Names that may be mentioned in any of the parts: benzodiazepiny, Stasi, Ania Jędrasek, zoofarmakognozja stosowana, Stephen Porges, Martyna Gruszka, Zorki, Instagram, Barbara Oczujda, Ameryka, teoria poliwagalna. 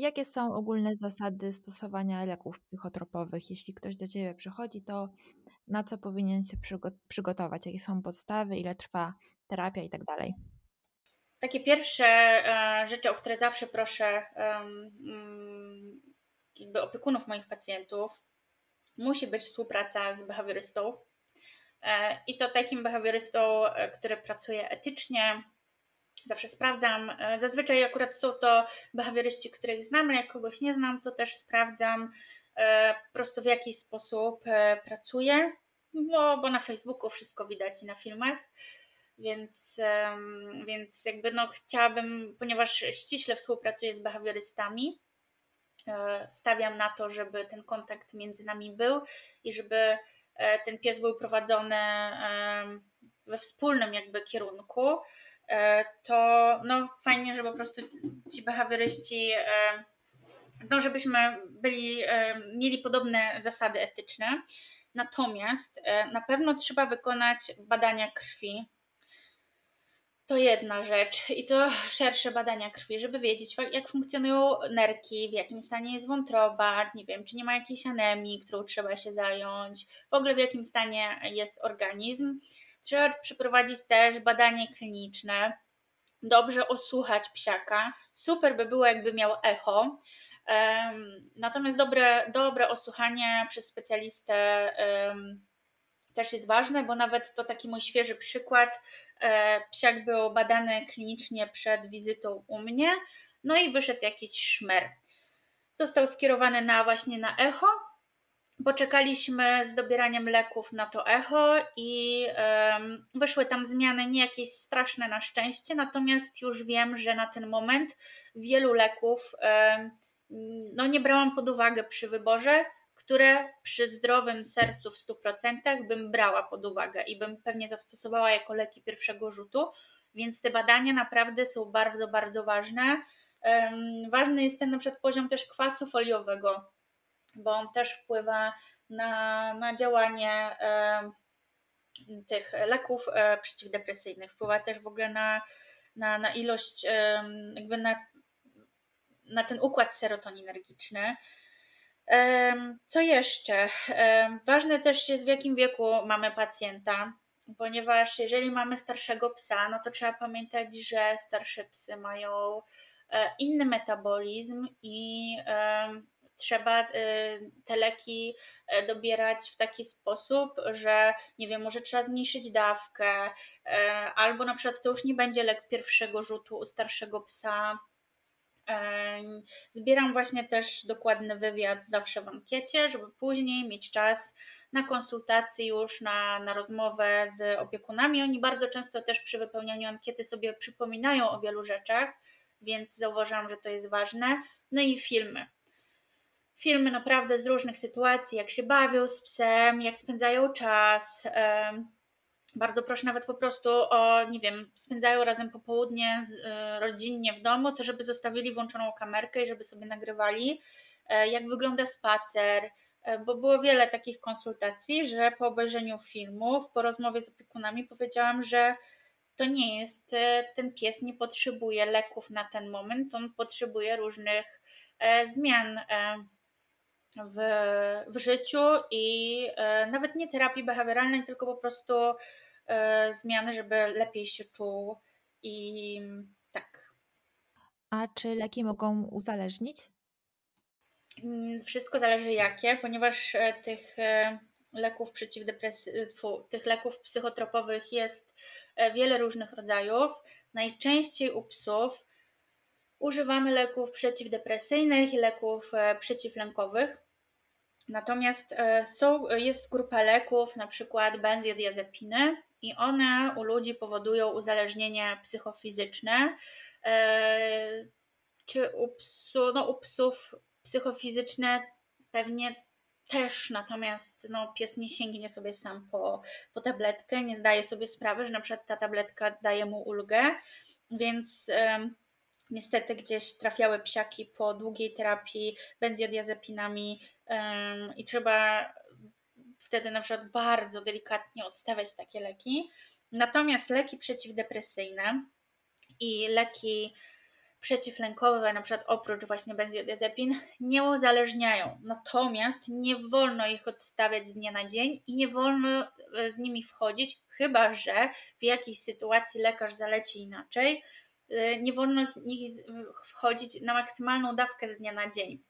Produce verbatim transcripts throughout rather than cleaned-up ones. Jakie są ogólne zasady stosowania leków psychotropowych? Jeśli ktoś do Ciebie przychodzi, to na co powinien się przygotować? Jakie są podstawy, ile trwa terapia i tak dalej? Takie pierwsze rzeczy, o które zawsze proszę jakby opiekunów moich pacjentów, musi być współpraca z behawiorystą. I to takim behawiorystą, który pracuje etycznie. Zawsze sprawdzam, zazwyczaj akurat są to behawioryści, których znam, ale jak kogoś nie znam, to też sprawdzam po prostu w jaki sposób pracuje, bo, bo na Facebooku wszystko widać i na filmach, więc, więc jakby no chciałabym, ponieważ ściśle współpracuję z behawiorystami, stawiam na to, żeby ten kontakt między nami był i żeby ten pies był prowadzony we wspólnym jakby kierunku, to no fajnie, żeby po prostu ci behawioryści, no żebyśmy byli, mieli podobne zasady etyczne. Natomiast na pewno trzeba wykonać badania krwi. To jedna rzecz i to szersze badania krwi, żeby wiedzieć jak funkcjonują nerki, w jakim stanie jest wątroba, nie wiem, czy nie ma jakiejś anemii, którą trzeba się zająć, w ogóle w jakim stanie jest organizm. Trzeba przeprowadzić też badanie kliniczne, dobrze osłuchać psiaka, super by było jakby miał echo, um, natomiast dobre, dobre osłuchanie przez specjalistę um, też jest ważne, bo nawet to taki mój świeży przykład, e, psiak był badany klinicznie przed wizytą u mnie, no i wyszedł jakiś szmer. Został skierowany na właśnie na echo. Poczekaliśmy z dobieraniem leków na to echo i um, wyszły tam zmiany nie jakieś straszne na szczęście, natomiast już wiem, że na ten moment wielu leków um, no nie brałam pod uwagę przy wyborze, które przy zdrowym sercu w stu procentach bym brała pod uwagę i bym pewnie zastosowała jako leki pierwszego rzutu, więc te badania naprawdę są bardzo, bardzo ważne. Um, ważny jest ten na przykład poziom też kwasu foliowego, bo on też wpływa na, na działanie e, tych leków e, przeciwdepresyjnych, wpływa też w ogóle na, na, na ilość, e, jakby na, na ten układ serotoninergiczny. E, co jeszcze? E, ważne też jest, w jakim wieku mamy pacjenta, ponieważ jeżeli mamy starszego psa, no to trzeba pamiętać, że starsze psy mają e, inny metabolizm i e, trzeba te leki dobierać w taki sposób, że nie wiem, może trzeba zmniejszyć dawkę, albo na przykład to już nie będzie lek pierwszego rzutu u starszego psa. Zbieram właśnie też dokładny wywiad zawsze w ankiecie, żeby później mieć czas na konsultacje już, na, na rozmowę z opiekunami. Oni bardzo często też przy wypełnianiu ankiety sobie przypominają o wielu rzeczach, więc zauważyłam, że to jest ważne. No i filmy. Filmy naprawdę z różnych sytuacji, jak się bawią z psem, jak spędzają czas. Bardzo proszę nawet po prostu o, nie wiem, spędzają razem popołudnie rodzinnie w domu, to żeby zostawili włączoną kamerkę i żeby sobie nagrywali, jak wygląda spacer, bo było wiele takich konsultacji, że po obejrzeniu filmów, po rozmowie z opiekunami powiedziałam, że to nie jest, ten pies nie potrzebuje leków na ten moment, on potrzebuje różnych zmian W, w życiu i e, nawet nie terapii behawioralnej, tylko po prostu e, zmiany, żeby lepiej się czuł i tak. A czy leki mogą uzależnić? Wszystko zależy jakie, ponieważ tych leków przeciwdepresyjnych, tych leków psychotropowych jest wiele różnych rodzajów. Najczęściej u psów używamy leków przeciwdepresyjnych i leków przeciwlękowych. Natomiast są, jest grupa leków, na przykład benzodiazepiny i one u ludzi powodują uzależnienie psychofizyczne. Czy u, psu, no u psów psychofizyczne pewnie też, natomiast no, pies nie sięgnie sobie sam po, po tabletkę, nie zdaje sobie sprawy, że na przykład ta tabletka daje mu ulgę, więc niestety gdzieś trafiały psiaki po długiej terapii benzodiazepinami um, i trzeba wtedy na przykład bardzo delikatnie odstawiać takie leki. Natomiast leki przeciwdepresyjne i leki przeciwlękowe, na przykład oprócz właśnie benzodiazepin, nie uzależniają. Natomiast nie wolno ich odstawiać z dnia na dzień i nie wolno z nimi wchodzić, chyba że w jakiejś sytuacji lekarz zaleci inaczej. Nie wolno z nich wchodzić na maksymalną dawkę z dnia na dzień.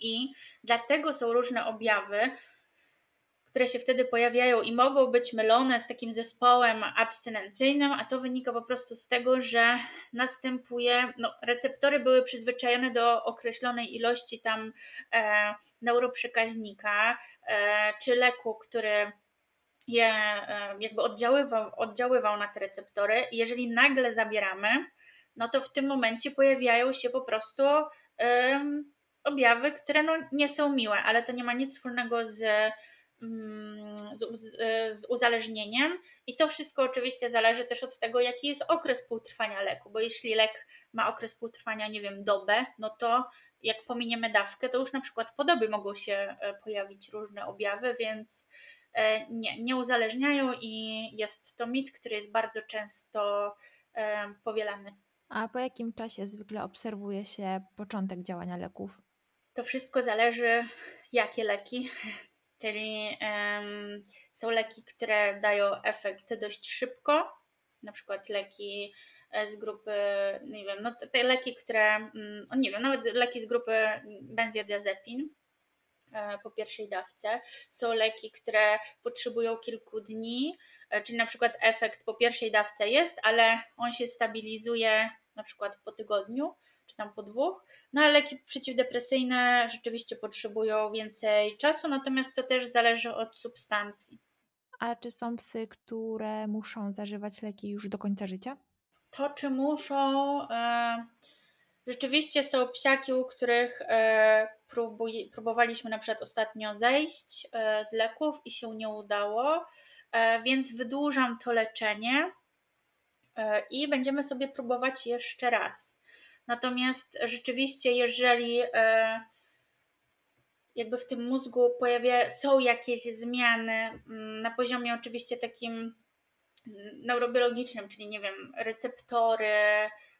I dlatego są różne objawy, które się wtedy pojawiają i mogą być mylone z takim zespołem abstynencyjnym, a to wynika po prostu z tego, że następuje, no, receptory były przyzwyczajone do określonej ilości tam e, neuroprzekaźnika e, czy leku, który je e, jakby oddziaływał, oddziaływał na te receptory. I jeżeli nagle zabieramy, no to w tym momencie pojawiają się po prostu e, objawy, które no, nie są miłe, ale to nie ma nic wspólnego z Z, z uzależnieniem i to wszystko oczywiście zależy też od tego, jaki jest okres półtrwania leku, bo jeśli lek ma okres półtrwania, nie wiem, dobę, no to jak pominiemy dawkę, to już na przykład po dobie mogą się pojawić różne objawy, więc nie, nie uzależniają i jest to mit, który jest bardzo często powielany. A po jakim czasie zwykle obserwuje się początek działania leków? To wszystko zależy, jakie leki. Czyli um, są leki, które dają efekt dość szybko, na przykład leki z grupy, nie wiem, no te leki, które, nie wiem, nawet leki z grupy benzodiazepin po pierwszej dawce. Są leki, które potrzebują kilku dni, czyli na przykład efekt po pierwszej dawce jest, ale on się stabilizuje na przykład po tygodniu, czy tam po dwóch, no ale leki przeciwdepresyjne rzeczywiście potrzebują więcej czasu, natomiast to też zależy od substancji. A czy są psy, które muszą zażywać leki już do końca życia? To czy muszą... E, rzeczywiście są psiaki, u których e, próbuj, próbowaliśmy na przykład ostatnio zejść e, z leków i się nie udało, e, więc wydłużam to leczenie e, i będziemy sobie próbować jeszcze raz. Natomiast rzeczywiście, jeżeli e, jakby w tym mózgu pojawia, są jakieś zmiany m, na poziomie oczywiście takim neurobiologicznym, czyli nie wiem, receptory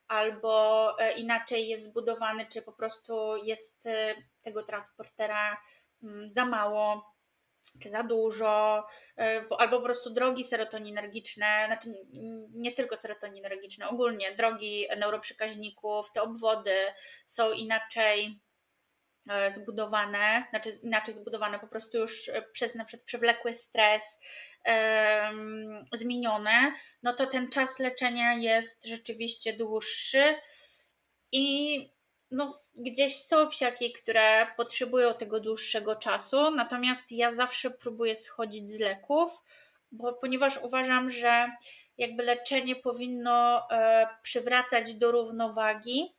albo e, inaczej jest zbudowany, czy po prostu jest e, tego transportera m, za mało, czy za dużo, albo po prostu drogi serotoninergiczne, znaczy nie tylko serotoninergiczne, ogólnie drogi neuroprzekaźników, te obwody są inaczej zbudowane, znaczy inaczej zbudowane, po prostu już przez na przykład przewlekły stres um, zmienione, no to ten czas leczenia jest rzeczywiście dłuższy i no, gdzieś są psiaki, które potrzebują tego dłuższego czasu, natomiast ja zawsze próbuję schodzić z leków, bo ponieważ uważam, że jakby leczenie powinno e, przywracać do równowagi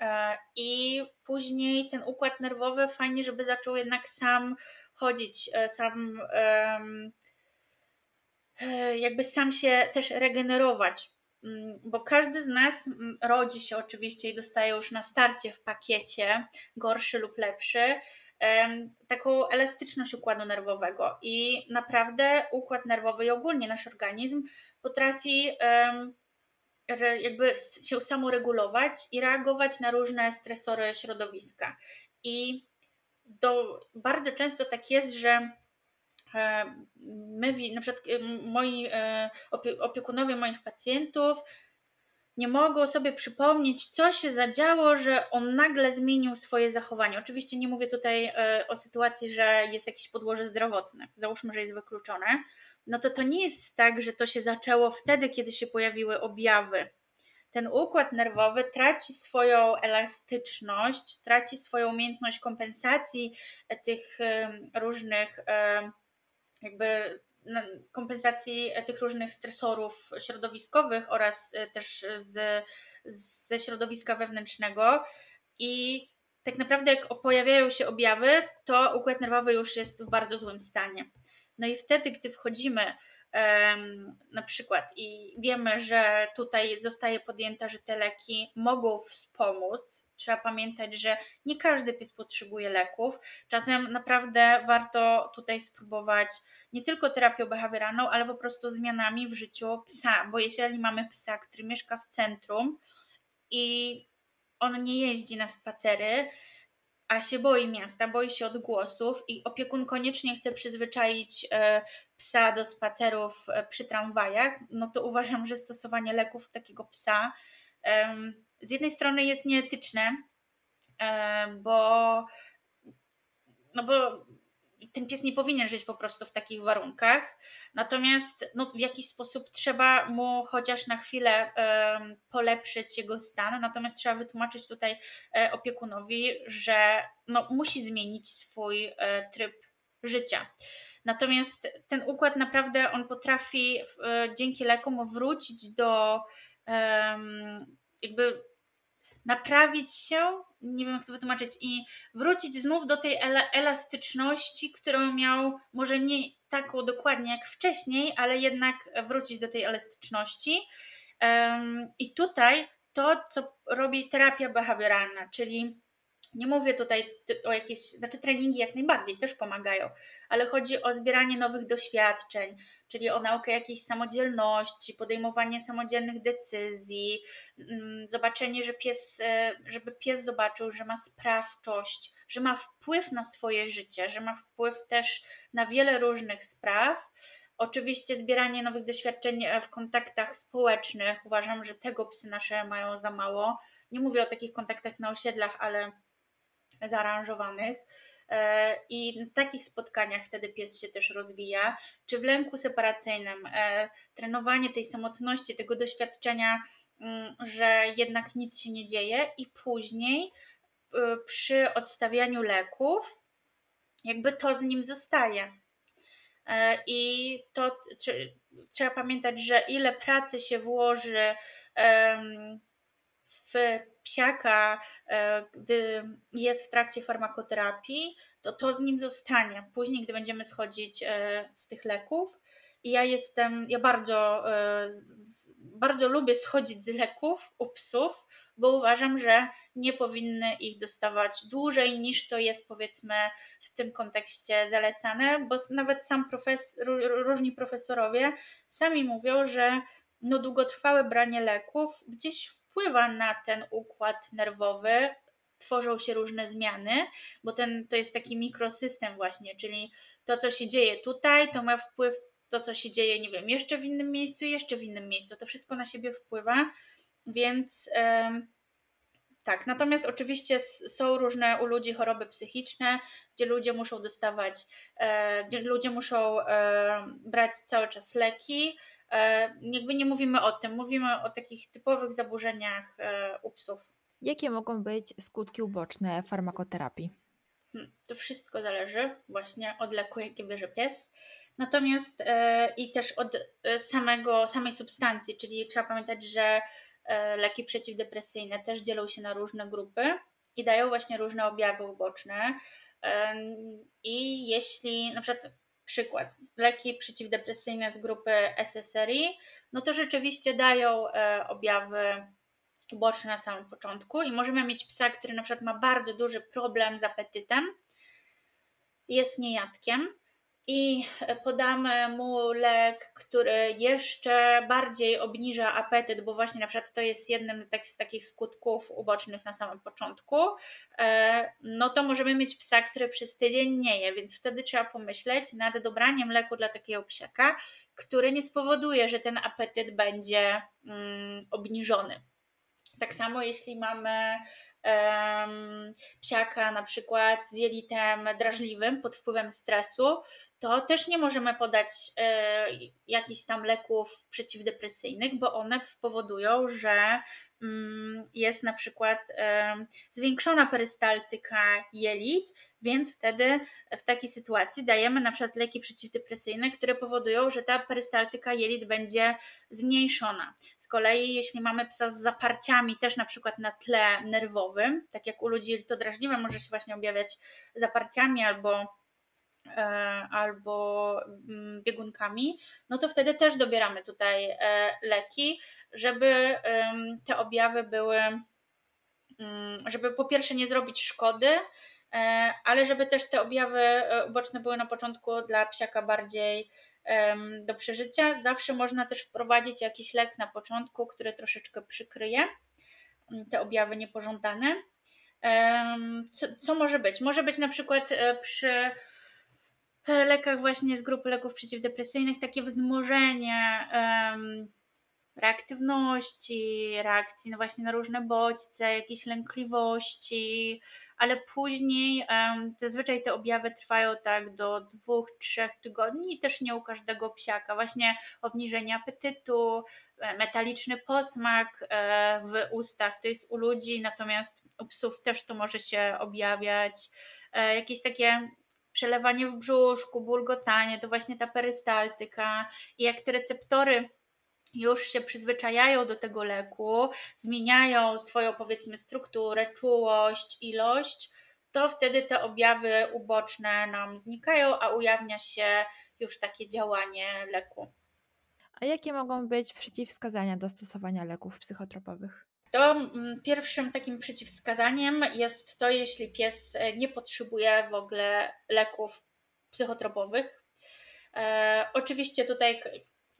e, i później ten układ nerwowy fajnie, żeby zaczął jednak sam chodzić, e, sam e, e, jakby sam się też regenerować. Bo każdy z nas rodzi się oczywiście i dostaje już na starcie w pakiecie, gorszy lub lepszy, taką elastyczność układu nerwowego i naprawdę układ nerwowy i ogólnie nasz organizm potrafi jakby się samoregulować i reagować na różne stresory środowiska. I do, bardzo często tak jest, że my, na przykład moi opiekunowie moich pacjentów nie mogą sobie przypomnieć, co się zadziało, że on nagle zmienił swoje zachowanie. Oczywiście nie mówię tutaj o sytuacji, że jest jakieś podłoże zdrowotne, załóżmy, że jest wykluczone, no to to nie jest tak, że to się zaczęło wtedy, kiedy się pojawiły objawy. Ten układ nerwowy traci swoją elastyczność, traci swoją umiejętność kompensacji tych różnych jakby kompensacji tych różnych stresorów środowiskowych oraz też z, ze środowiska wewnętrznego i tak naprawdę jak pojawiają się objawy, to układ nerwowy już jest w bardzo złym stanie. No i wtedy, gdy wchodzimy na przykład i wiemy, że tutaj zostaje podjęta, że te leki mogą wspomóc. Trzeba pamiętać, że nie każdy pies potrzebuje leków. Czasem naprawdę warto tutaj spróbować nie tylko terapią behawioralną, ale po prostu zmianami w życiu psa, bo jeżeli mamy psa, który mieszka w centrum i on nie jeździ na spacery, a się boi miasta, boi się odgłosów i opiekun koniecznie chce przyzwyczaić psa do spacerów przy tramwajach, no to uważam, że stosowanie leków takiego psa z jednej strony jest nieetyczne, bo, no bo ten pies nie powinien żyć po prostu w takich warunkach, natomiast no, w jakiś sposób trzeba mu chociaż na chwilę y, polepszyć jego stan, natomiast trzeba wytłumaczyć tutaj y, opiekunowi, że no, musi zmienić swój y, tryb życia. Natomiast ten układ naprawdę on potrafi y, dzięki lekom wrócić do y, jakby naprawić się, nie wiem jak to wytłumaczyć, i wrócić znów do tej elastyczności, którą miał, może nie taką dokładnie jak wcześniej, ale jednak wrócić do tej elastyczności. I tutaj to, co robi terapia behawioralna, czyli nie mówię tutaj o jakieś, znaczy treningi jak najbardziej też pomagają, ale chodzi o zbieranie nowych doświadczeń, czyli o naukę jakiejś samodzielności, podejmowanie samodzielnych decyzji, zobaczenie, że pies, żeby pies zobaczył, że ma sprawczość, że ma wpływ na swoje życie, że ma wpływ też na wiele różnych spraw. Oczywiście zbieranie nowych doświadczeń w kontaktach społecznych, uważam, że tego psy nasze mają za mało. Nie mówię o takich kontaktach na osiedlach, ale zaaranżowanych, i na takich spotkaniach wtedy pies się też rozwija, czy w lęku separacyjnym, trenowanie tej samotności, tego doświadczenia, że jednak nic się nie dzieje, i później przy odstawianiu leków jakby to z nim zostaje. I to trzeba pamiętać, że ile pracy się włoży w psiaka, gdy jest w trakcie farmakoterapii, to to z nim zostanie później, gdy będziemy schodzić z tych leków. I ja jestem, ja bardzo, bardzo lubię schodzić z leków u psów, bo uważam, że nie powinny ich dostawać dłużej niż to jest, powiedzmy, w tym kontekście zalecane, bo nawet sam profesor, różni profesorowie sami mówią, że no długotrwałe branie leków gdzieś w wpływa na ten układ nerwowy, tworzą się różne zmiany, bo ten, to jest taki mikrosystem właśnie, czyli to, co się dzieje tutaj, to ma wpływ, to, co się dzieje, nie wiem, jeszcze w innym miejscu, jeszcze w innym miejscu, to wszystko na siebie wpływa, więc yy, tak, natomiast oczywiście są różne u ludzi choroby psychiczne, gdzie ludzie muszą dostawać, yy, gdzie ludzie muszą yy, brać cały czas leki. Jakby nie mówimy o tym, mówimy o takich typowych zaburzeniach u psów. Jakie mogą być skutki uboczne farmakoterapii? To wszystko zależy właśnie od leku, jaki bierze pies. Natomiast i też od samego, samej substancji, czyli trzeba pamiętać, że leki przeciwdepresyjne też dzielą się na różne grupy i dają właśnie różne objawy uboczne. I jeśli na przykład Przykład, leki przeciwdepresyjne z grupy S S R I, no to rzeczywiście dają e, objawy uboczne na samym początku i możemy mieć psa, który na przykład ma bardzo duży problem z apetytem, jest niejadkiem i podamy mu lek, który jeszcze bardziej obniża apetyt, bo właśnie na przykład to jest jednym z takich skutków ubocznych na samym początku, no to możemy mieć psa, który przez tydzień nie je, więc wtedy trzeba pomyśleć nad dobraniem leku dla takiego psiaka, który nie spowoduje, że ten apetyt będzie obniżony. Tak samo jeśli mamy psiaka na przykład z jelitem drażliwym pod wpływem stresu, to też nie możemy podać y, jakichś tam leków przeciwdepresyjnych, bo one powodują, że y, jest na przykład y, zwiększona perystaltyka jelit, więc wtedy w takiej sytuacji dajemy na przykład leki przeciwdepresyjne, które powodują, że ta perystaltyka jelit będzie zmniejszona. Z kolei jeśli mamy psa z zaparciami też na przykład na tle nerwowym, tak jak u ludzi jelitodrażliwe może się właśnie objawiać zaparciami albo albo biegunkami, no to wtedy też dobieramy tutaj leki, żeby te objawy były, żeby po pierwsze nie zrobić szkody, ale żeby też te objawy uboczne były na początku dla psiaka bardziej do przeżycia. Zawsze można też wprowadzić jakiś lek na początku, który troszeczkę przykryje te objawy niepożądane. Co, co może być? Może być na przykład przy lekach właśnie z grupy leków przeciwdepresyjnych takie wzmożenie um, reaktywności, reakcji no właśnie na różne bodźce, jakieś lękliwości, ale później um, zazwyczaj te objawy trwają tak do dwóch, trzech tygodni i też nie u każdego psiaka. Właśnie obniżenie apetytu, metaliczny posmak e, w ustach, to jest u ludzi, natomiast u psów też to może się objawiać. E, jakieś takie przelewanie w brzuszku, bulgotanie, to właśnie ta perystaltyka i jak te receptory już się przyzwyczajają do tego leku, zmieniają swoją powiedzmy strukturę, czułość, ilość, to wtedy te objawy uboczne nam znikają, a ujawnia się już takie działanie leku. A jakie mogą być przeciwwskazania do stosowania leków psychotropowych? To pierwszym takim przeciwwskazaniem jest to, jeśli pies nie potrzebuje w ogóle leków psychotropowych. E, oczywiście tutaj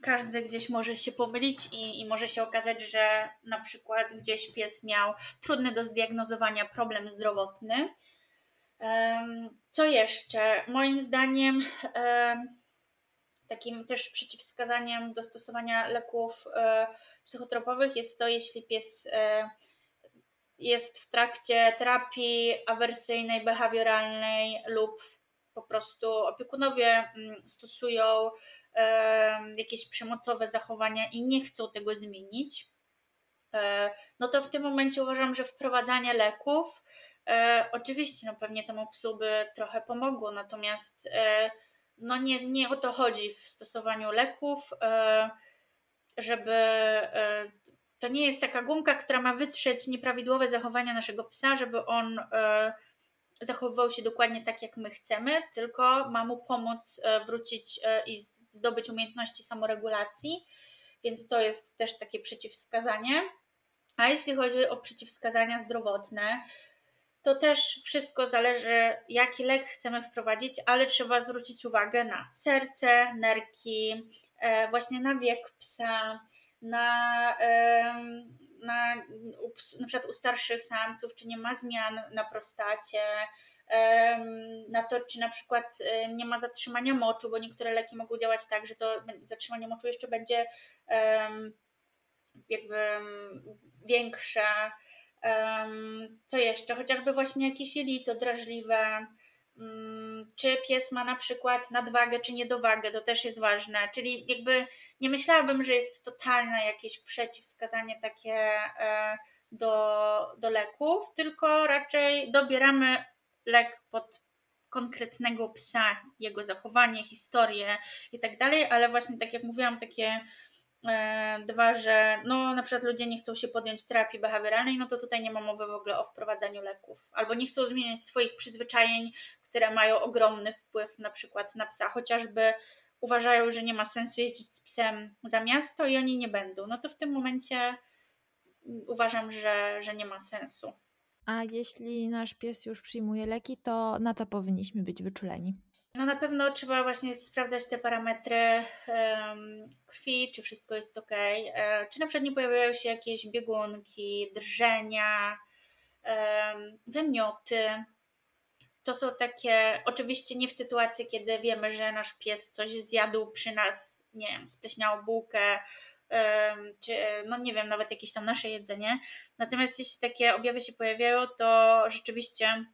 każdy gdzieś może się pomylić i, i może się okazać, że na przykład gdzieś pies miał trudny do zdiagnozowania problem zdrowotny. E, co jeszcze? Moim zdaniem e, takim też przeciwwskazaniem do stosowania leków e, psychotropowych jest to, jeśli pies e, jest w trakcie terapii awersyjnej, behawioralnej lub po prostu opiekunowie m, stosują e, jakieś przemocowe zachowania i nie chcą tego zmienić, e, no to w tym momencie uważam, że wprowadzanie leków e, oczywiście no pewnie temu psu by trochę pomogło, natomiast e, no nie, nie o to chodzi w stosowaniu leków, żeby to nie jest taka gumka, która ma wytrzeć nieprawidłowe zachowania naszego psa, żeby on zachowywał się dokładnie tak, jak my chcemy, tylko ma mu pomóc wrócić i zdobyć umiejętności samoregulacji, więc to jest też takie przeciwwskazanie. A jeśli chodzi o przeciwwskazania zdrowotne, to też wszystko zależy, jaki lek chcemy wprowadzić, ale trzeba zwrócić uwagę na serce, nerki, właśnie na wiek psa, na, na, na przykład u starszych samców, czy nie ma zmian na prostacie, na to, czy na przykład nie ma zatrzymania moczu, bo niektóre leki mogą działać tak, że to zatrzymanie moczu jeszcze będzie jakby większe. Co jeszcze? Chociażby właśnie jakieś jelito drażliwe, czy pies ma na przykład nadwagę, czy niedowagę, to też jest ważne, czyli jakby nie myślałabym, że jest totalne jakieś przeciwwskazanie takie do, do leków, tylko raczej dobieramy lek pod konkretnego psa, jego zachowanie, historię i tak dalej, ale właśnie tak jak mówiłam, takie dwa, że no, na przykład ludzie nie chcą się podjąć terapii behawioralnej, no to tutaj nie ma mowy w ogóle o wprowadzaniu leków. Albo nie chcą zmieniać swoich przyzwyczajeń, które mają ogromny wpływ na przykład na psa. Chociażby uważają, że nie ma sensu jeździć z psem za miasto i oni nie będą. No to w tym momencie uważam, że, że nie ma sensu. A jeśli nasz pies już przyjmuje leki, to na co powinniśmy być wyczuleni? No na pewno trzeba właśnie sprawdzać te parametry um, krwi, czy wszystko jest ok, e, czy na przykład nie pojawiają się jakieś biegunki, drżenia, um, wymioty. To są takie, oczywiście nie w sytuacji, kiedy wiemy, że nasz pies coś zjadł przy nas, nie wiem, spleśniał bułkę, um, czy no nie wiem, nawet jakieś tam nasze jedzenie. Natomiast jeśli takie objawy się pojawiają, to rzeczywiście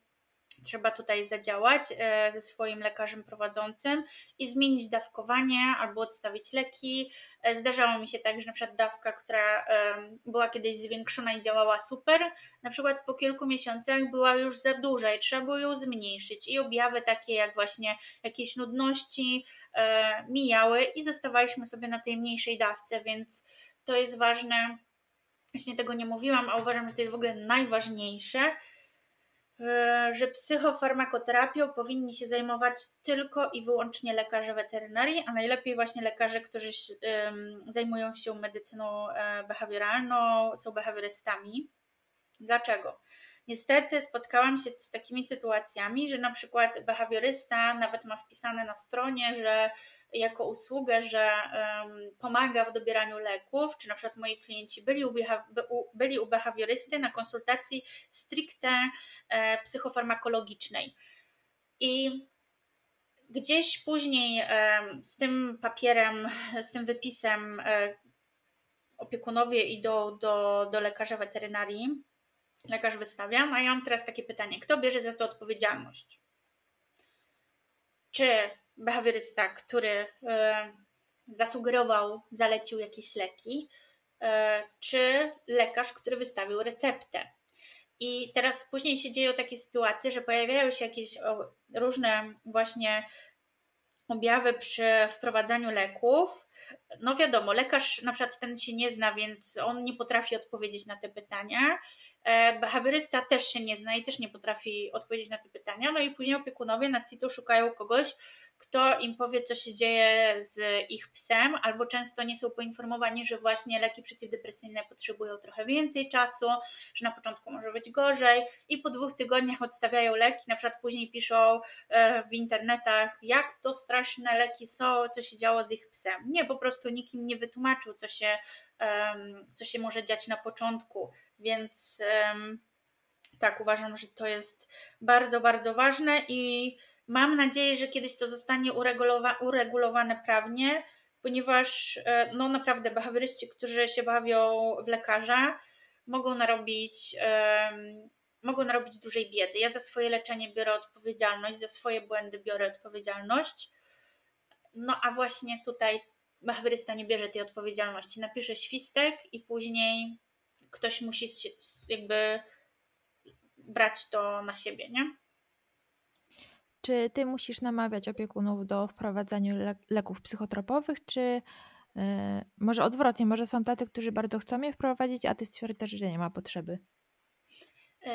trzeba tutaj zadziałać ze swoim lekarzem prowadzącym i zmienić dawkowanie albo odstawić leki. Zdarzało mi się tak, że na przykład dawka, która była kiedyś zwiększona i działała super, na przykład po kilku miesiącach była już za duża i trzeba było ją zmniejszyć. I objawy takie jak właśnie jakieś nudności mijały i zostawaliśmy sobie na tej mniejszej dawce, więc to jest ważne. Właśnie tego nie mówiłam, a uważam, że to jest w ogóle najważniejsze, że psychofarmakoterapią powinni się zajmować tylko i wyłącznie lekarze weterynarii, a najlepiej właśnie lekarze, którzy zajmują się medycyną behawioralną, są behawiorystami. Dlaczego? niestety spotkałam się z takimi sytuacjami, że na przykład behawiorysta nawet ma wpisane na stronie, że jako usługę, że um, pomaga w dobieraniu leków, czy na przykład moi klienci byli u, byli u behawiorysty na konsultacji stricte e, psychofarmakologicznej. I gdzieś później e, z tym papierem, z tym wypisem e, opiekunowie idą do, do lekarza weterynarii, lekarz wystawia, a ja mam teraz takie pytanie, kto bierze za to odpowiedzialność? Czy behawiorysta, który e, zasugerował, zalecił jakieś leki, e, czy lekarz, który wystawił receptę? I teraz później się dzieją takie sytuacje, że pojawiają się jakieś o, różne właśnie objawy przy wprowadzaniu leków. No wiadomo, lekarz na przykład ten się nie zna, więc on nie potrafi odpowiedzieć na te pytania. E, behawiorysta też się nie zna i też nie potrafi odpowiedzieć na te pytania. No i później opiekunowie na C I T-u szukają kogoś, kto im powie, co się dzieje z ich psem, albo często nie są poinformowani, że właśnie leki przeciwdepresyjne potrzebują trochę więcej czasu, że na początku może być gorzej i po dwóch tygodniach odstawiają leki, na przykład później piszą w internetach, jak to straszne leki są, co się działo z ich psem. Nie, po prostu nikt im nie wytłumaczył, co się, co się może dziać na początku, więc tak, uważam, że to jest bardzo, bardzo ważne i mam nadzieję, że kiedyś to zostanie uregulowa- uregulowane prawnie, ponieważ no naprawdę behawioryści, którzy się bawią w lekarza, mogą narobić, um, mogą narobić dużej biedy. Ja za swoje leczenie biorę odpowiedzialność, za swoje błędy biorę odpowiedzialność, no a właśnie tutaj behawiorysta nie bierze tej odpowiedzialności. Napisze świstek i później ktoś musi jakby brać to na siebie, nie? Czy ty musisz namawiać opiekunów do wprowadzania le- leków psychotropowych, czy yy, może odwrotnie, może są tacy, którzy bardzo chcą je wprowadzić, a ty stwierdzasz, że nie ma potrzeby? Yy,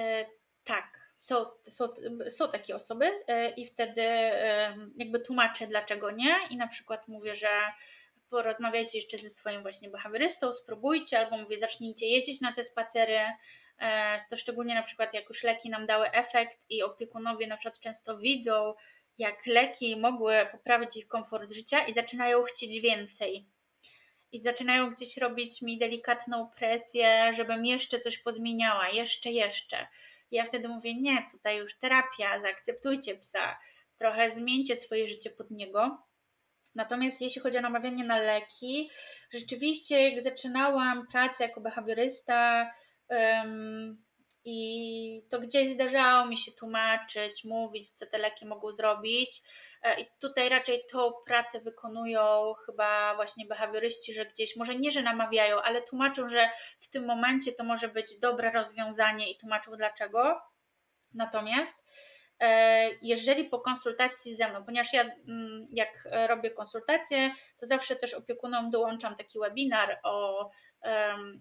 tak, są, są, są takie osoby yy, i wtedy yy, jakby tłumaczę, dlaczego nie i na przykład mówię, że porozmawiajcie jeszcze ze swoim właśnie behawiorystą, spróbujcie, albo mówię, zacznijcie jeździć na te spacery, to szczególnie na przykład jak już leki nam dały efekt i opiekunowie na przykład często widzą, jak leki mogły poprawić ich komfort życia i zaczynają chcieć więcej. I zaczynają gdzieś robić mi delikatną presję, żebym jeszcze coś pozmieniała, jeszcze, jeszcze. I ja wtedy mówię, nie, tutaj już terapia, zaakceptujcie psa, trochę zmieńcie swoje życie pod niego. Natomiast jeśli chodzi o namawianie na leki, rzeczywiście jak zaczynałam pracę jako behawiorysta, i to gdzieś zdarzało mi się tłumaczyć, mówić, co te leki mogą zrobić i tutaj raczej tą pracę wykonują chyba właśnie behawioryści, że gdzieś, może nie, że namawiają, ale tłumaczą, że w tym momencie to może być dobre rozwiązanie i tłumaczą dlaczego. Natomiast jeżeli po konsultacji ze mną, ponieważ ja jak robię konsultacje, to zawsze też opiekunom dołączam taki webinar o,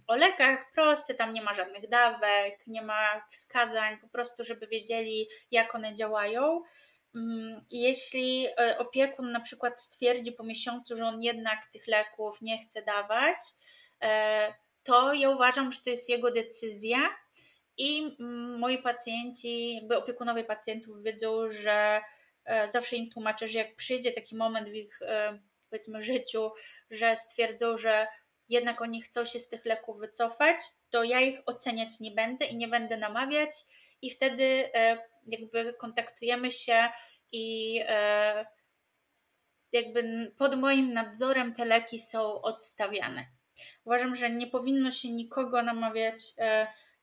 o lekach, prosty, tam nie ma żadnych dawek, nie ma wskazań, po prostu żeby wiedzieli, jak one działają. Jeśli opiekun na przykład stwierdzi po miesiącu, że on jednak tych leków nie chce dawać, to ja uważam, że to jest jego decyzja. I moi pacjenci, opiekunowie pacjentów wiedzą, że zawsze im tłumaczę, że jak przyjdzie taki moment w ich, powiedzmy, życiu, że stwierdzą, że jednak oni chcą się z tych leków wycofać, to ja ich oceniać nie będę i nie będę namawiać i wtedy jakby kontaktujemy się i jakby pod moim nadzorem te leki są odstawiane. Uważam, że nie powinno się nikogo namawiać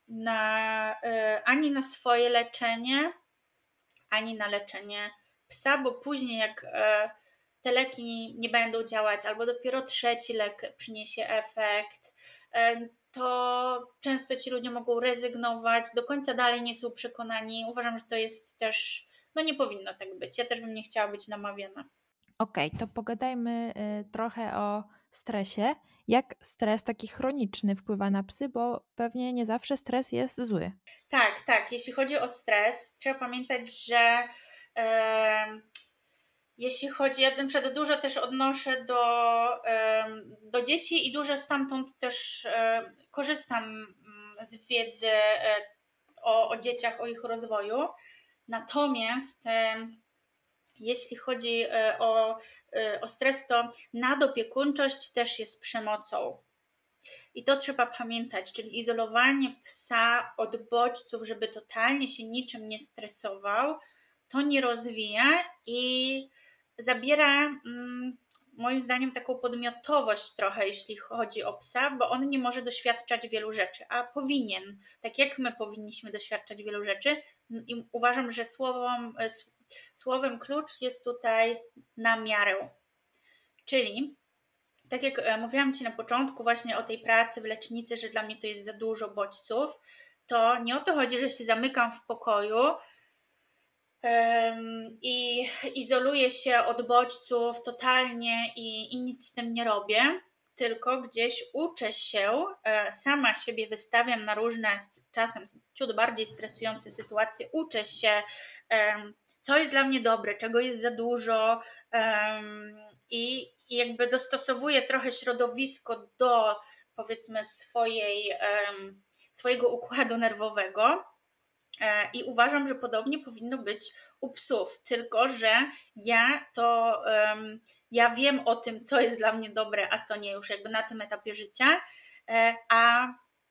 Na, y, ani na swoje leczenie, ani na leczenie psa, bo później jak y, te leki nie będą działać, albo dopiero trzeci lek przyniesie efekt, y, to często ci ludzie mogą rezygnować, do końca dalej nie są przekonani. Uważam, że to jest też, no nie powinno tak być. Ja też bym nie chciała być namawiana. Okej, okay, to pogadajmy y, trochę o stresie. Jak stres taki chroniczny wpływa na psy, bo pewnie nie zawsze stres jest zły. Tak, tak. Jeśli chodzi o stres, trzeba pamiętać, że e, jeśli chodzi, ja na przykład dużo też odnoszę do, e, do dzieci i dużo stamtąd też e, korzystam z wiedzy e, o, o dzieciach, o ich rozwoju. Natomiast jeśli chodzi o, o stres, to nadopiekuńczość też jest przemocą. I to trzeba pamiętać, czyli izolowanie psa od bodźców, żeby totalnie się niczym nie stresował, to nie rozwija i zabiera mm, moim zdaniem taką podmiotowość trochę, jeśli chodzi o psa, bo on nie może doświadczać wielu rzeczy, a powinien, tak jak my powinniśmy doświadczać wielu rzeczy. I uważam, że słowem, słowem klucz jest tutaj na miarę, czyli tak jak mówiłam Ci na początku właśnie o tej pracy w lecznicy, że dla mnie to jest za dużo bodźców, to nie o to chodzi, że się zamykam w pokoju um, i izoluję się od bodźców totalnie i, i nic z tym nie robię, tylko gdzieś uczę się, sama siebie wystawiam na różne, czasem ciut bardziej stresujące sytuacje, uczę się, um, co jest dla mnie dobre, czego jest za dużo um, i I jakby dostosowuje trochę środowisko do, powiedzmy, swojej, um, swojego układu nerwowego e, i uważam, że podobnie powinno być u psów, tylko że ja to, um, ja wiem o tym, co jest dla mnie dobre, a co nie już jakby na tym etapie życia, e, a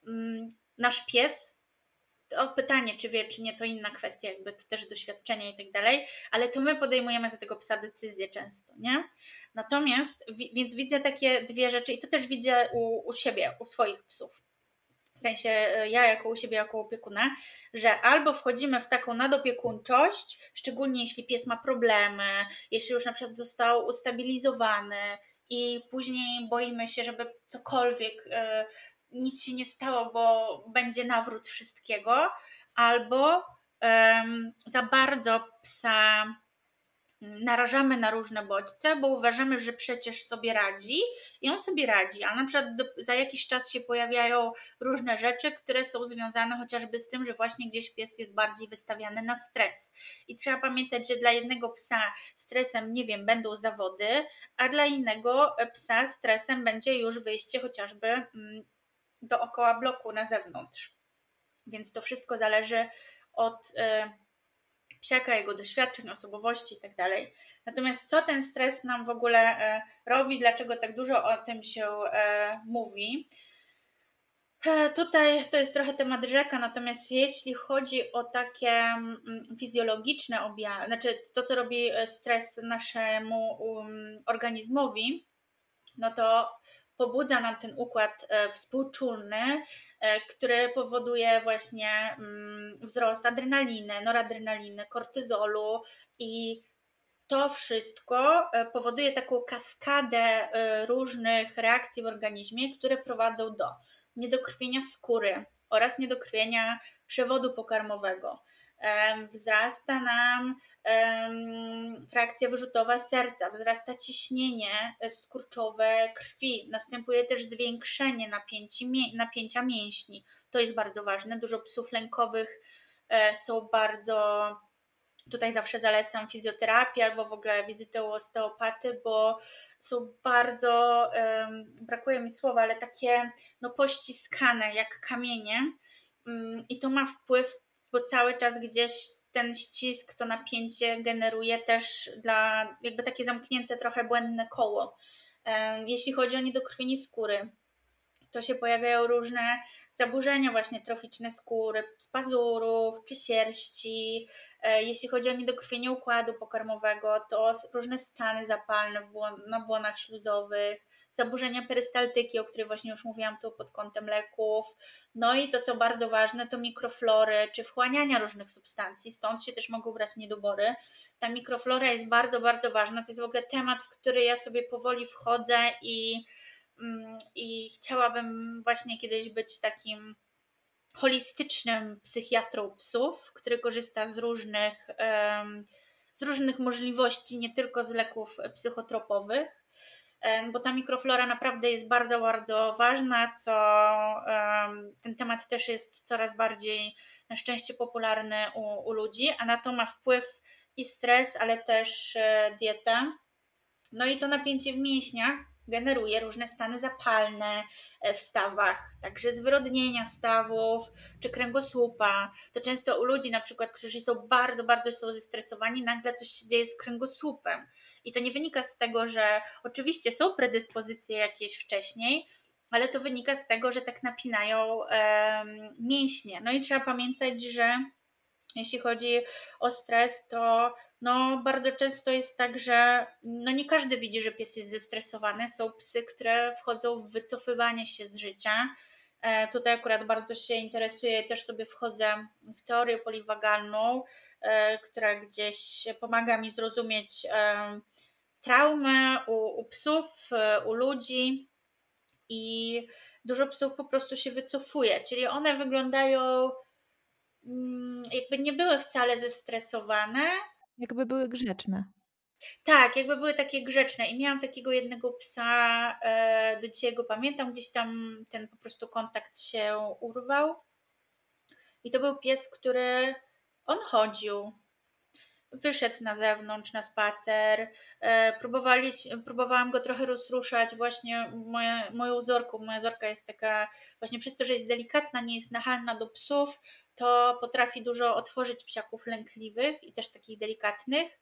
um, nasz pies, to pytanie, czy wie, czy nie, to inna kwestia, jakby to też doświadczenia i tak dalej, ale to my podejmujemy za tego psa decyzje często, nie? Natomiast, więc widzę takie dwie rzeczy i to też widzę u, u siebie, u swoich psów. W sensie ja jako u siebie, jako opiekuna, że albo wchodzimy w taką nadopiekuńczość, szczególnie jeśli pies ma problemy, jeśli już na przykład został ustabilizowany i później boimy się, żeby cokolwiek... Yy, nic się nie stało, bo będzie nawrót wszystkiego, albo um, za bardzo psa narażamy na różne bodźce, bo uważamy, że przecież sobie radzi i on sobie radzi, a na przykład do, za jakiś czas się pojawiają różne rzeczy, które są związane chociażby z tym, że właśnie gdzieś pies jest bardziej wystawiany na stres. I trzeba pamiętać, że dla jednego psa stresem, nie wiem, będą zawody, a dla innego psa stresem będzie już wyjście chociażby... Mm, dookoła bloku, na zewnątrz. Więc to wszystko zależy od y, psiaka, jego doświadczeń, osobowości i tak dalej. Natomiast co ten stres nam w ogóle y, robi, dlaczego tak dużo o tym się y, mówi? Y, tutaj to jest trochę temat rzeka, natomiast jeśli chodzi o takie y, fizjologiczne objawy, znaczy to, co robi stres naszemu um, organizmowi, no to pobudza nam ten układ współczulny, który powoduje właśnie wzrost adrenaliny, noradrenaliny, kortyzolu i to wszystko powoduje taką kaskadę różnych reakcji w organizmie, które prowadzą do niedokrwienia skóry oraz niedokrwienia przewodu pokarmowego. Wzrasta nam um, frakcja wyrzutowa serca, wzrasta ciśnienie skurczowe krwi, następuje też zwiększenie napięci, napięcia mięśni. To jest bardzo ważne. Dużo psów lękowych e, są bardzo, tutaj zawsze zalecam fizjoterapię albo w ogóle wizytę u osteopaty, bo są bardzo, e, brakuje mi słowa, ale takie no, pościskane jak kamienie mm, i to ma wpływ, bo cały czas gdzieś ten ścisk, to napięcie generuje też dla jakby takie zamknięte, trochę błędne koło. Jeśli chodzi o niedokrwienie skóry, to się pojawiają różne zaburzenia właśnie troficzne skóry, z pazurów czy sierści. Jeśli chodzi o niedokrwienie układu pokarmowego, to różne stany zapalne na błonach śluzowych, zaburzenia perystaltyki, o której właśnie już mówiłam tu pod kątem leków, no i to, co bardzo ważne, to mikroflory czy wchłaniania różnych substancji, stąd się też mogą brać niedobory. Ta mikroflora jest bardzo, bardzo ważna, to jest w ogóle temat, w który ja sobie powoli wchodzę i, i chciałabym właśnie kiedyś być takim holistycznym psychiatrą psów, który korzysta z różnych, z różnych możliwości, nie tylko z leków psychotropowych, bo ta mikroflora naprawdę jest bardzo, bardzo ważna, co um, ten temat też jest coraz bardziej na szczęście popularny u, u ludzi, a na to ma wpływ i stres, ale też e, dieta. No i to napięcie w mięśniach, generuje różne stany zapalne w stawach, także zwyrodnienia stawów czy kręgosłupa. To często u ludzi na przykład, którzy są bardzo, bardzo są zestresowani, nagle coś się dzieje z kręgosłupem. I to nie wynika z tego, że oczywiście są predyspozycje jakieś wcześniej, ale to wynika z tego, że tak napinają um, mięśnie. No i trzeba pamiętać, że jeśli chodzi o stres, to no, bardzo często jest tak, że no, nie każdy widzi, że pies jest zestresowany. Są psy, które wchodzą w wycofywanie się z życia. E, tutaj akurat bardzo się interesuję, też sobie wchodzę w teorię poliwagalną, e, która gdzieś pomaga mi zrozumieć e, traumy u, u psów, u ludzi. I dużo psów po prostu się wycofuje, czyli one wyglądają jakby nie były wcale zestresowane. Jakby były grzeczne. Tak, jakby były takie grzeczne i miałam takiego jednego psa, do dzisiaj go pamiętam, gdzieś tam ten po prostu kontakt się urwał i to był pies, który on chodził. Wyszedł na zewnątrz, na spacer, Próbowali, próbowałam go trochę rozruszać, właśnie moje, moją Zorką, moja Zorka jest taka, właśnie przez to, że jest delikatna, nie jest nachalna do psów, to potrafi dużo otworzyć psiaków lękliwych i też takich delikatnych.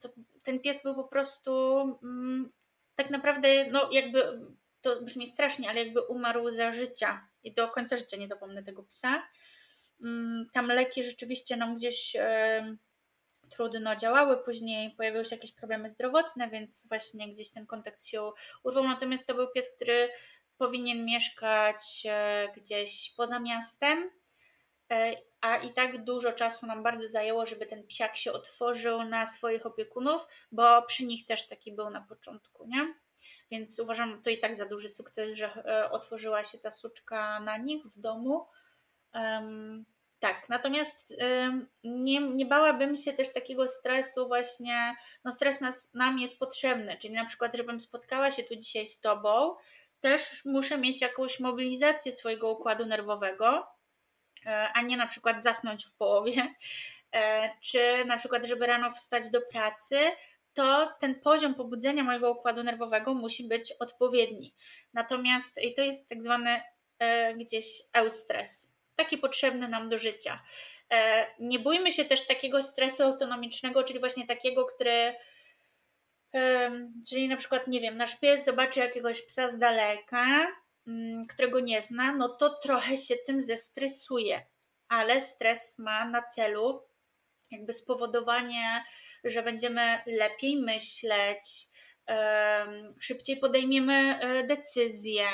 To ten pies był po prostu tak naprawdę, no jakby, to brzmi strasznie, ale jakby umarł za życia i do końca życia nie zapomnę tego psa. Tam leki rzeczywiście nam gdzieś trudno działały, później pojawiły się jakieś problemy zdrowotne, więc właśnie gdzieś ten kontakt się urwał, natomiast to był pies, który powinien mieszkać gdzieś poza miastem, a i tak dużo czasu nam bardzo zajęło, żeby ten psiak się otworzył na swoich opiekunów, bo przy nich też taki był na początku, nie? Więc uważam, to i tak za duży sukces, że otworzyła się ta suczka na nich w domu. Um, Tak, natomiast ym, nie, nie bałabym się też takiego stresu właśnie, no stres nas, nam jest potrzebny, czyli na przykład, żebym spotkała się tu dzisiaj z Tobą, też muszę mieć jakąś mobilizację swojego układu nerwowego, yy, a nie na przykład zasnąć w połowie, yy, czy na przykład, żeby rano wstać do pracy, to ten poziom pobudzenia mojego układu nerwowego musi być odpowiedni. Natomiast i to jest tak zwany yy, gdzieś eustres. Taki potrzebny nam do życia. Nie bójmy się też takiego stresu autonomicznego, czyli właśnie takiego, który, czyli na przykład, nie wiem, nasz pies zobaczy jakiegoś psa z daleka, którego nie zna, no to trochę się tym zestresuje, ale stres ma na celu jakby spowodowanie, że będziemy lepiej myśleć, szybciej podejmiemy decyzje.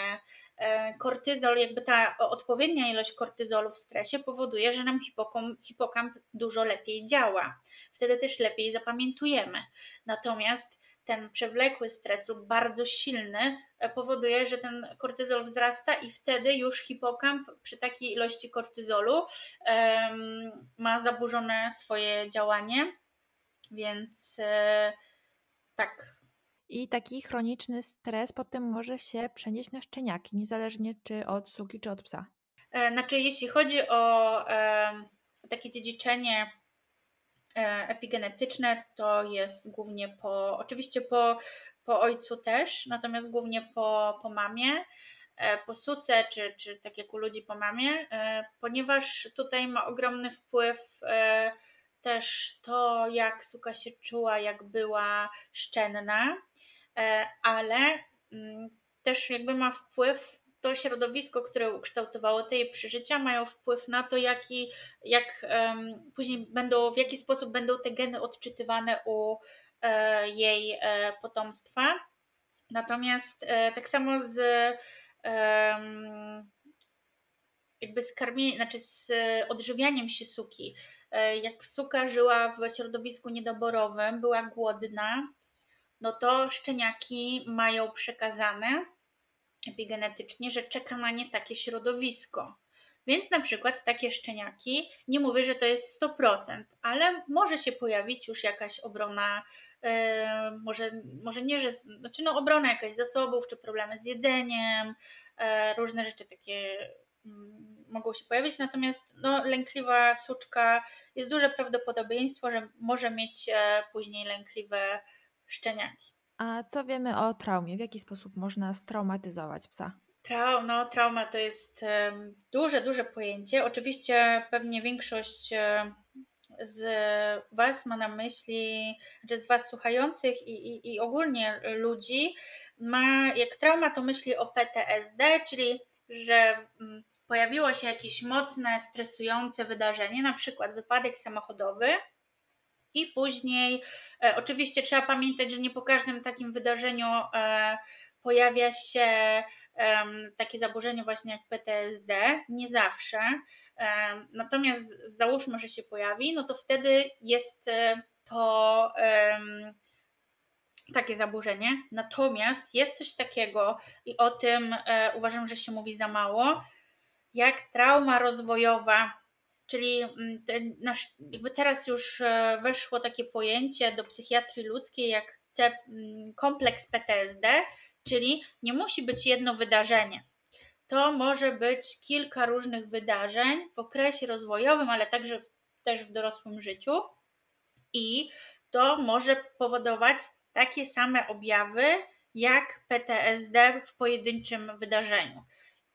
Kortyzol, jakby ta odpowiednia ilość kortyzolu w stresie powoduje, że nam hipokamp, hipokamp dużo lepiej działa. Wtedy też lepiej zapamiętujemy. Natomiast ten przewlekły stres lub bardzo silny powoduje, że ten kortyzol wzrasta i wtedy już hipokamp przy takiej ilości kortyzolu um, ma zaburzone swoje działanie. Więc e, tak. I taki chroniczny stres potem może się przenieść na szczeniaki, niezależnie czy od suki, czy od psa. Znaczy, jeśli chodzi o e, takie dziedziczenie e, epigenetyczne, to jest głównie po, oczywiście po, po ojcu też, natomiast głównie po, po mamie, e, po suce, czy, czy tak jak u ludzi po mamie, e, ponieważ tutaj ma ogromny wpływ e, też to, jak suka się czuła, jak była szczenna, ale też jakby ma wpływ to środowisko, które ukształtowało te jej przeżycia, mają wpływ na to, jaki, jak um, później będą, w jaki sposób będą te geny odczytywane u e, jej e, potomstwa. Natomiast e, tak samo z e, jakby z karmieniem, znaczy z odżywianiem się suki. Jak suka żyła w środowisku niedoborowym, była głodna, no to szczeniaki mają przekazane epigenetycznie, że czeka na nie takie środowisko. Więc na przykład takie szczeniaki, nie mówię, że to jest sto procent, ale może się pojawić już jakaś obrona, yy, może, może nie, że znaczy no obrona jakaś zasobów, czy problemy z jedzeniem, yy, różne rzeczy takie mogą się pojawić, natomiast no, lękliwa suczka, jest duże prawdopodobieństwo, że może mieć e, później lękliwe szczeniaki. A A co wiemy o traumie? W jaki sposób można straumatyzować psa? Traum, no, trauma to jest um, duże, duże pojęcie. Oczywiście pewnie większość um, z Was ma na myśli, że z Was słuchających i, i, i ogólnie ludzi ma, jak trauma, to myśli o P T S D, czyli że um, pojawiło się jakieś mocne, stresujące wydarzenie, na przykład wypadek samochodowy. I później e, oczywiście trzeba pamiętać, że nie po każdym takim wydarzeniu e, pojawia się e, takie zaburzenie właśnie jak P T S D, nie zawsze. E, natomiast załóżmy, że się pojawi, no to wtedy jest to e, takie zaburzenie. Natomiast jest coś takiego i o tym e, uważam, że się mówi za mało, jak trauma rozwojowa. Czyli jakby teraz już weszło takie pojęcie do psychiatrii ludzkiej jak kompleks P T S D, czyli nie musi być jedno wydarzenie. To może być kilka różnych wydarzeń w okresie rozwojowym, ale także też w dorosłym życiu i to może powodować takie same objawy jak P T S D w pojedynczym wydarzeniu.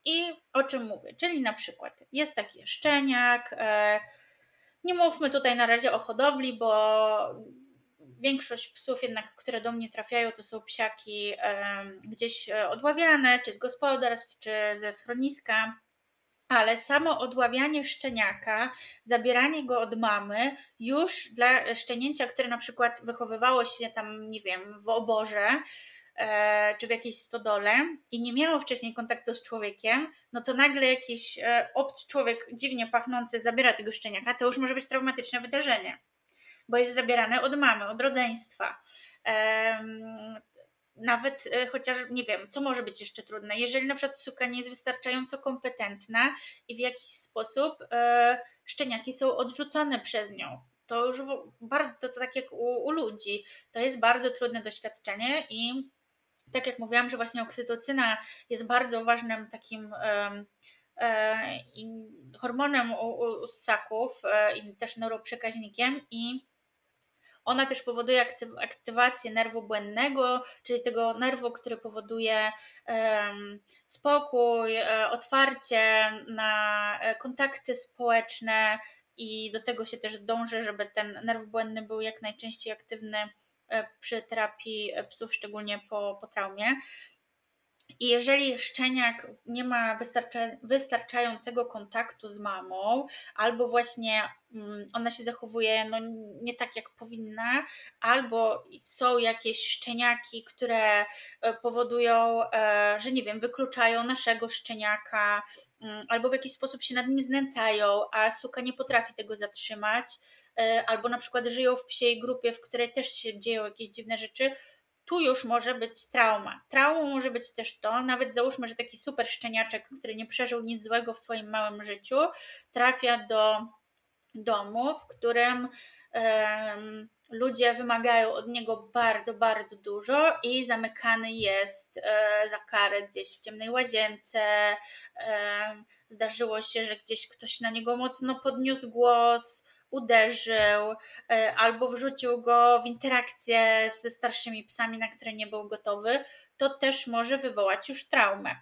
I o czym mówię, czyli na przykład jest taki szczeniak, nie mówmy tutaj na razie o hodowli, bo większość psów jednak, które do mnie trafiają, to są psiaki gdzieś odławiane, czy z gospodarstw, czy ze schroniska, ale samo odławianie szczeniaka, zabieranie go od mamy już dla szczenięcia, które na przykład wychowywało się tam, nie wiem, w oborze, czy w jakiejś stodole i nie miało wcześniej kontaktu z człowiekiem, no to nagle jakiś obcy człowiek dziwnie pachnący zabiera tego szczeniaka, to już może być traumatyczne wydarzenie, bo jest zabierane od mamy, od rodzeństwa. Nawet chociaż, nie wiem, co może być jeszcze trudne, jeżeli na przykład suka nie jest wystarczająco kompetentna i w jakiś sposób szczeniaki są odrzucone przez nią. To już bardzo, to, to tak jak u, u ludzi, to jest bardzo trudne doświadczenie i tak jak mówiłam, że właśnie oksytocyna jest bardzo ważnym takim e, e, hormonem u, u ssaków e, i też neuroprzekaźnikiem i ona też powoduje aktywację nerwu błędnego, czyli tego nerwu, który powoduje e, spokój, e, otwarcie na kontakty społeczne, i do tego się też dąży, żeby ten nerw błędny był jak najczęściej aktywny przy terapii psów, szczególnie po, po traumie. I jeżeli szczeniak nie ma wystarcza, wystarczającego kontaktu z mamą, albo właśnie ona się zachowuje no, nie tak jak powinna, albo są jakieś szczeniaki, które powodują, że nie wiem, wykluczają naszego szczeniaka, albo w jakiś sposób się nad nim znęcają, a suka nie potrafi tego zatrzymać, albo na przykład żyją w psiej grupie, w której też się dzieją jakieś dziwne rzeczy, tu już może być trauma. Traumą może być też to, nawet załóżmy, że taki super szczeniaczek, który nie przeżył nic złego w swoim małym życiu, trafia do domu, w którym um, ludzie wymagają od niego bardzo, bardzo dużo i zamykany jest e, za karę gdzieś w ciemnej łazience. E, zdarzyło się, że gdzieś ktoś na niego mocno podniósł głos, uderzył albo wrzucił go w interakcję ze starszymi psami, na które nie był gotowy, to też może wywołać już traumę.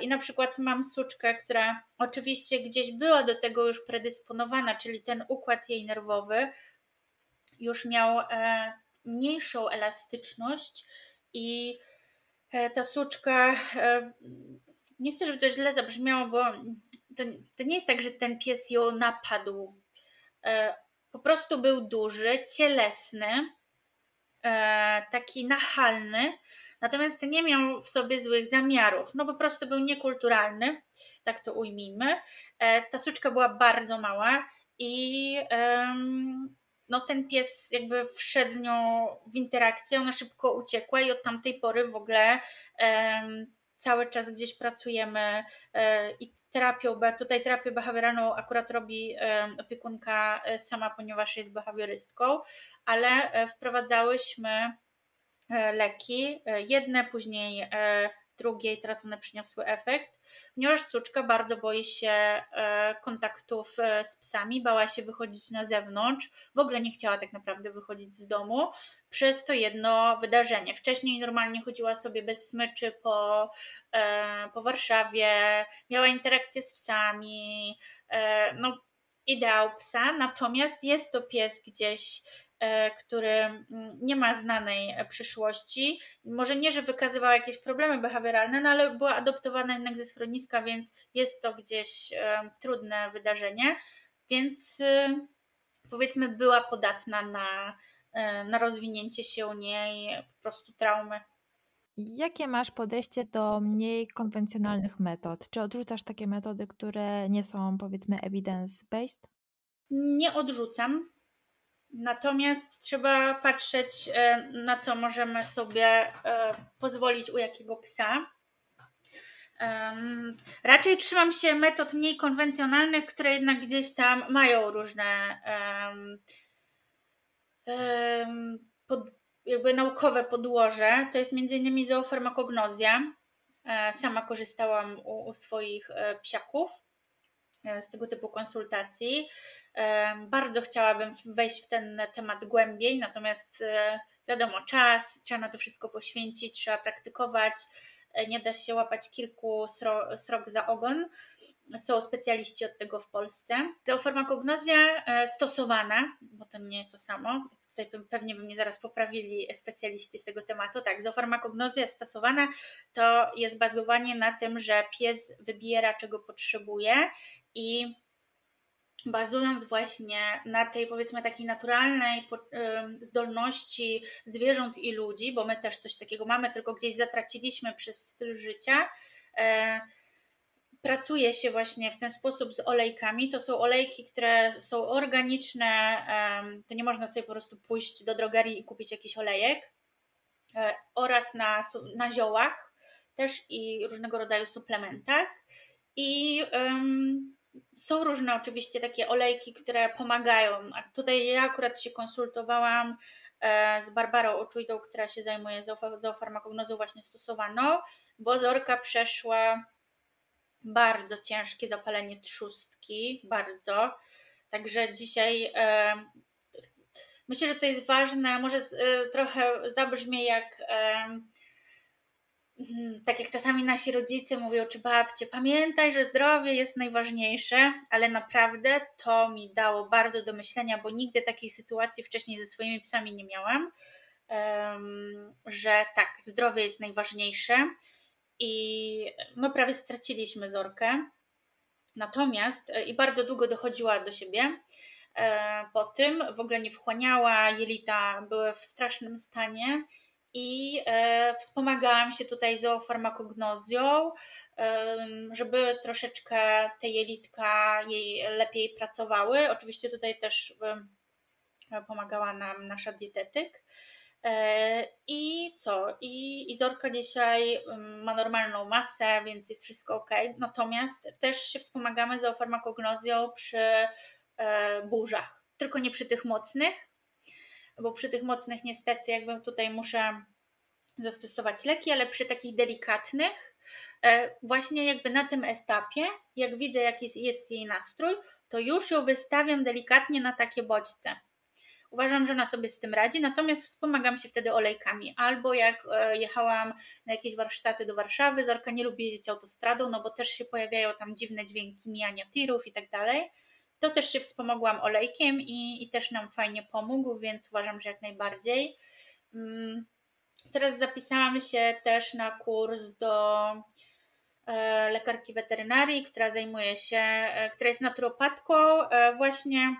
I na przykład mam suczkę, która oczywiście gdzieś była do tego już predysponowana, czyli ten układ jej nerwowy już miał mniejszą elastyczność i ta suczka, nie chcę, żeby to źle zabrzmiało, bo to, to nie jest tak, że ten pies ją napadł. Po prostu był duży, cielesny, taki nachalny, natomiast nie miał w sobie złych zamiarów, no po prostu był niekulturalny, tak to ujmijmy. Ta suczka była bardzo mała i no, ten pies jakby wszedł z nią w interakcję, ona szybko uciekła i od tamtej pory w ogóle cały czas gdzieś pracujemy i terapią, bo tutaj terapię behawioralną akurat robi opiekunka sama, ponieważ jest behawiorystką, ale wprowadzałyśmy leki, jedne, później drugiej, teraz one przyniosły efekt, ponieważ suczka bardzo boi się kontaktów z psami, bała się wychodzić na zewnątrz, w ogóle nie chciała tak naprawdę wychodzić z domu przez to jedno wydarzenie. Wcześniej normalnie chodziła sobie bez smyczy po, po Warszawie, miała interakcję z psami, no ideał psa, natomiast jest to pies gdzieś, który nie ma znanej przyszłości. Może nie, że wykazywał jakieś problemy behawioralne, no ale była adoptowana jednak ze schroniska, więc jest to gdzieś trudne wydarzenie, więc powiedzmy była podatna na, na rozwinięcie się u niej po prostu traumy. Jakie masz podejście do mniej konwencjonalnych metod? Czy odrzucasz takie metody, które nie są powiedzmy evidence-based? Nie odrzucam. Natomiast trzeba patrzeć, na co możemy sobie pozwolić u jakiego psa. Raczej trzymam się metod mniej konwencjonalnych, które jednak gdzieś tam mają różne jakby naukowe podłoże. To jest między innymi zoofarmakognozja. Sama korzystałam u, u swoich psiaków z tego typu konsultacji. Bardzo chciałabym wejść w ten temat głębiej, natomiast wiadomo, czas, trzeba na to wszystko poświęcić, trzeba praktykować, nie da się łapać kilku srok za ogon. Są specjaliści od tego w Polsce. Zoofarmakognozja stosowana, bo to nie to samo, tutaj pewnie by mnie zaraz poprawili specjaliści z tego tematu. Tak, zoofarmakognozja stosowana to jest bazowanie na tym, że pies wybiera, czego potrzebuje i bazując właśnie na tej powiedzmy takiej naturalnej zdolności zwierząt i ludzi, bo my też coś takiego mamy, tylko gdzieś zatraciliśmy przez styl życia, pracuje się właśnie w ten sposób z olejkami. To są olejki, które są organiczne, to nie można sobie po prostu pójść do drogerii i kupić jakiś olejek, oraz na, na ziołach też i różnego rodzaju suplementach i um, są różne oczywiście takie olejki, które pomagają. A tutaj ja akurat się konsultowałam z Barbarą Oczujdą, która się zajmuje zoofarmakognozą właśnie stosowaną, bo Zorka przeszła bardzo ciężkie zapalenie trzustki, bardzo. Także dzisiaj e, myślę, że to jest ważne, może z, e, trochę zabrzmie jak... E, tak jak czasami nasi rodzice mówią, czy babcie, pamiętaj, że zdrowie jest najważniejsze, ale naprawdę to mi dało bardzo do myślenia, bo nigdy takiej sytuacji wcześniej ze swoimi psami nie miałam, że tak, zdrowie jest najważniejsze i no prawie straciliśmy Zorkę, natomiast i bardzo długo dochodziła do siebie po tym, w ogóle nie wchłaniała, jelita były w strasznym stanie. I e, wspomagałam się tutaj zoofarmakognozją, e, żeby troszeczkę te jelitka jej lepiej pracowały. Oczywiście tutaj też e, pomagała nam nasza dietetyk. E, I co? I, i Zorka dzisiaj ma normalną masę, więc jest wszystko ok. Natomiast też się wspomagamy zoofarmakognozją przy e, burzach, tylko nie przy tych mocnych. Bo przy tych mocnych niestety jakby tutaj muszę zastosować leki, ale przy takich delikatnych właśnie jakby na tym etapie, jak widzę jaki jest, jest jej nastrój, to już ją wystawiam delikatnie na takie bodźce. Uważam, że ona sobie z tym radzi, natomiast wspomagam się wtedy olejkami. Albo jak jechałam na jakieś warsztaty do Warszawy, Zorka nie lubi jeździć autostradą, no bo też się pojawiają tam dziwne dźwięki mijania tirów i tak dalej. To też się wspomogłam olejkiem i, i też nam fajnie pomógł, więc uważam, że jak najbardziej. Teraz zapisałam się też na kurs do lekarki weterynarii, która zajmuje się, która jest naturopatką, właśnie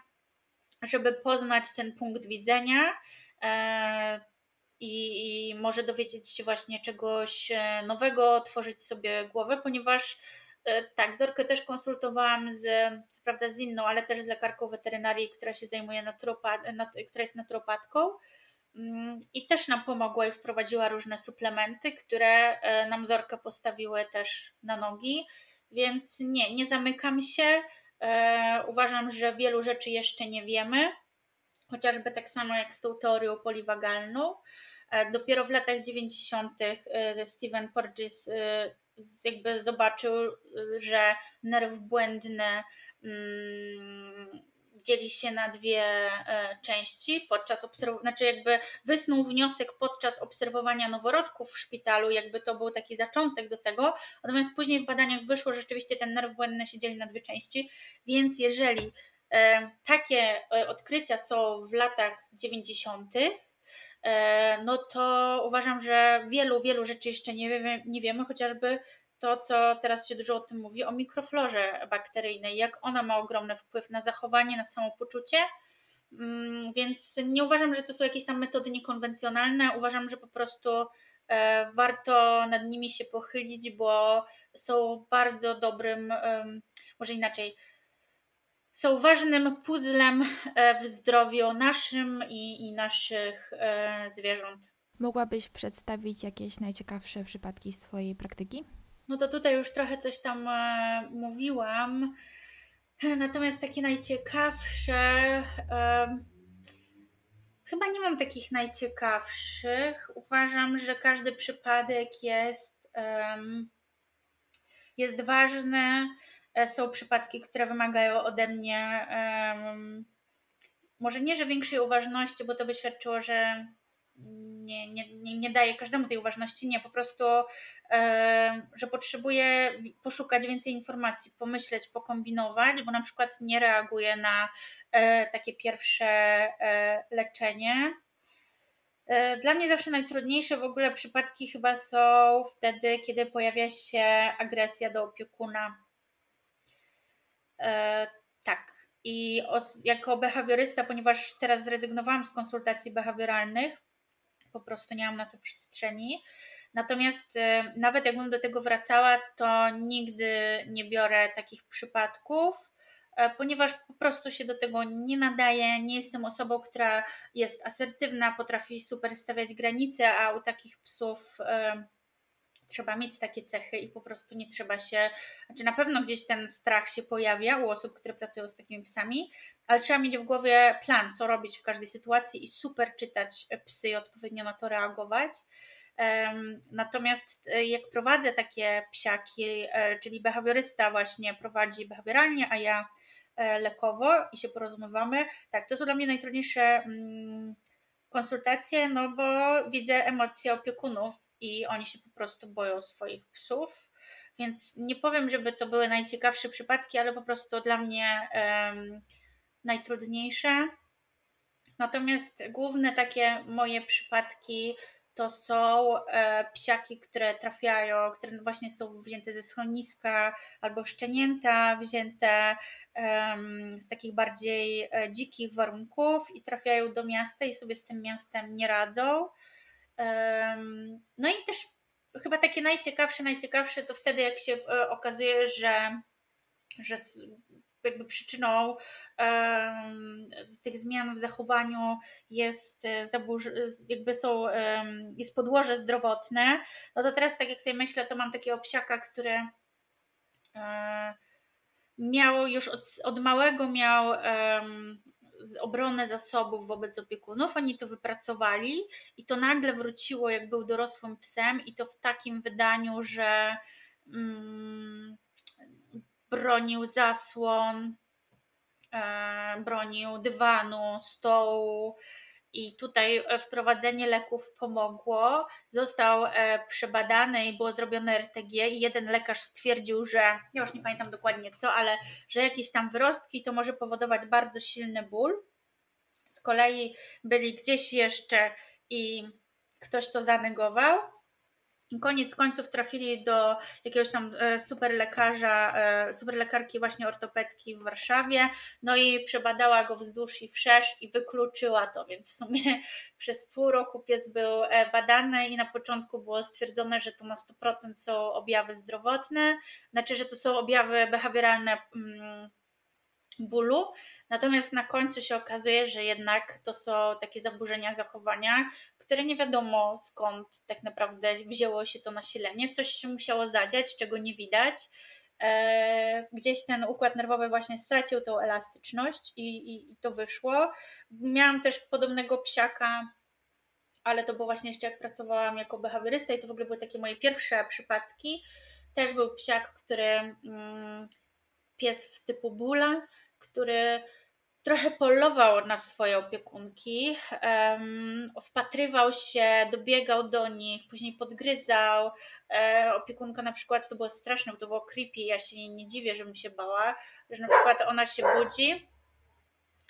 żeby poznać ten punkt widzenia i, i może dowiedzieć się właśnie czegoś nowego, tworzyć sobie głowę, ponieważ tak, Zorkę też konsultowałam z, co prawda z inną, ale też z lekarką weterynarii, która się zajmuje naturopa- nat- która jest naturopatką i też nam pomogła i wprowadziła różne suplementy, które nam Zorkę postawiły też na nogi, więc nie, nie zamykam się, uważam, że wielu rzeczy jeszcze nie wiemy, chociażby tak samo jak z tą teorią poliwagalną. Dopiero w latach dziewięćdziesiątych Stephen Porges jakby zobaczył, że nerw błędny dzieli się na dwie części, podczas obserw- znaczy jakby wysnuł wniosek podczas obserwowania noworodków w szpitalu, jakby to był taki zaczątek do tego, natomiast później w badaniach wyszło, że rzeczywiście ten nerw błędny się dzieli na dwie części, więc jeżeli e, takie odkrycia są w latach dziewięćdziesiątych, e, no to uważam, że wielu, wielu rzeczy jeszcze nie wiemy, nie wiemy chociażby to, co teraz się dużo o tym mówi, o mikroflorze bakteryjnej, jak ona ma ogromny wpływ na zachowanie, na samopoczucie, więc nie uważam, że to są jakieś tam metody niekonwencjonalne, uważam, że po prostu warto nad nimi się pochylić, bo są bardzo dobrym, może inaczej, są ważnym puzzlem w zdrowiu naszym i, i naszych zwierząt. Mogłabyś przedstawić jakieś najciekawsze przypadki z Twojej praktyki? No to tutaj już trochę coś tam e, mówiłam, natomiast takie najciekawsze, e, chyba nie mam takich najciekawszych, uważam, że każdy przypadek jest, e, jest ważny, e, są przypadki, które wymagają ode mnie, e, może nie, że większej uważności, bo to by świadczyło, że Nie, nie, nie, nie daję każdemu tej uważności, nie, po prostu, e, że potrzebuję poszukać więcej informacji, pomyśleć, pokombinować, bo na przykład nie reaguję na e, takie pierwsze e, leczenie. E, dla mnie zawsze najtrudniejsze w ogóle przypadki chyba są wtedy, kiedy pojawia się agresja do opiekuna. E, tak. I os- jako behawiorysta, ponieważ teraz zrezygnowałam z konsultacji behawioralnych, po prostu nie mam na to przestrzeni. Natomiast e, nawet jakbym do tego wracała, to nigdy nie biorę takich przypadków, e, ponieważ po prostu się do tego nie nadaje. Nie jestem osobą, która jest asertywna, potrafi super stawiać granice, a u takich psów e, trzeba mieć takie cechy i po prostu nie trzeba się, znaczy na pewno gdzieś ten strach się pojawia u osób, które pracują z takimi psami, ale trzeba mieć w głowie plan, co robić w każdej sytuacji i super czytać psy i odpowiednio na to reagować. Natomiast jak prowadzę takie psiaki, czyli behawiorysta właśnie prowadzi behawioralnie, a ja lekowo i się porozumiewamy, tak, to są dla mnie najtrudniejsze konsultacje, no bo widzę emocje opiekunów i oni się po prostu boją swoich psów, więc nie powiem, żeby to były najciekawsze przypadki, ale po prostu dla mnie um, najtrudniejsze. Natomiast główne takie moje przypadki to są e, psiaki, które trafiają, które właśnie są wzięte ze schroniska albo szczenięta wzięte um, z takich bardziej e, dzikich warunków i trafiają do miasta i sobie z tym miastem nie radzą. No i też chyba takie najciekawsze, najciekawsze to wtedy, jak się okazuje, że, że jakby przyczyną um, tych zmian w zachowaniu jest, zaburz- jakby są, um, jest podłoże zdrowotne. No to teraz tak jak sobie myślę, to mam takiego psiaka, który um, miał już od, od małego miał um, z obronę zasobów wobec opiekunów, oni to wypracowali i to nagle wróciło, jak był dorosłym psem i to w takim wydaniu, że mm, bronił zasłon, e, bronił dywanu, stołu i tutaj wprowadzenie leków pomogło, został e, przebadany i było zrobione er te gie i jeden lekarz stwierdził, że, ja już nie pamiętam dokładnie co, ale że jakieś tam wyrostki to może powodować bardzo silny ból. Z kolei byli gdzieś jeszcze i ktoś to zanegował. Koniec końców trafili do jakiegoś tam super lekarza, super lekarki właśnie ortopedki w Warszawie, no i przebadała go wzdłuż i wszerz i wykluczyła to, więc w sumie przez pół roku pies był badany i na początku było stwierdzone, że to na sto procent są objawy zdrowotne, znaczy, że to są objawy behawioralne bólu, natomiast na końcu się okazuje, że jednak to są takie zaburzenia zachowania, które nie wiadomo skąd tak naprawdę wzięło się to nasilenie, coś się musiało zadziać, czego nie widać gdzieś ten układ nerwowy właśnie stracił tą elastyczność i, i, i to wyszło. Miałam też podobnego psiaka, ale to było właśnie jeszcze jak pracowałam jako behawiorysta i to w ogóle były takie moje pierwsze przypadki. Też był psiak, który, pies w typu bula, który trochę polował na swoje opiekunki, wpatrywał się, dobiegał do nich, później podgryzał. Opiekunka na przykład, to było straszne, to było creepy, ja się nie dziwię, że mi się bała, że na przykład ona się budzi,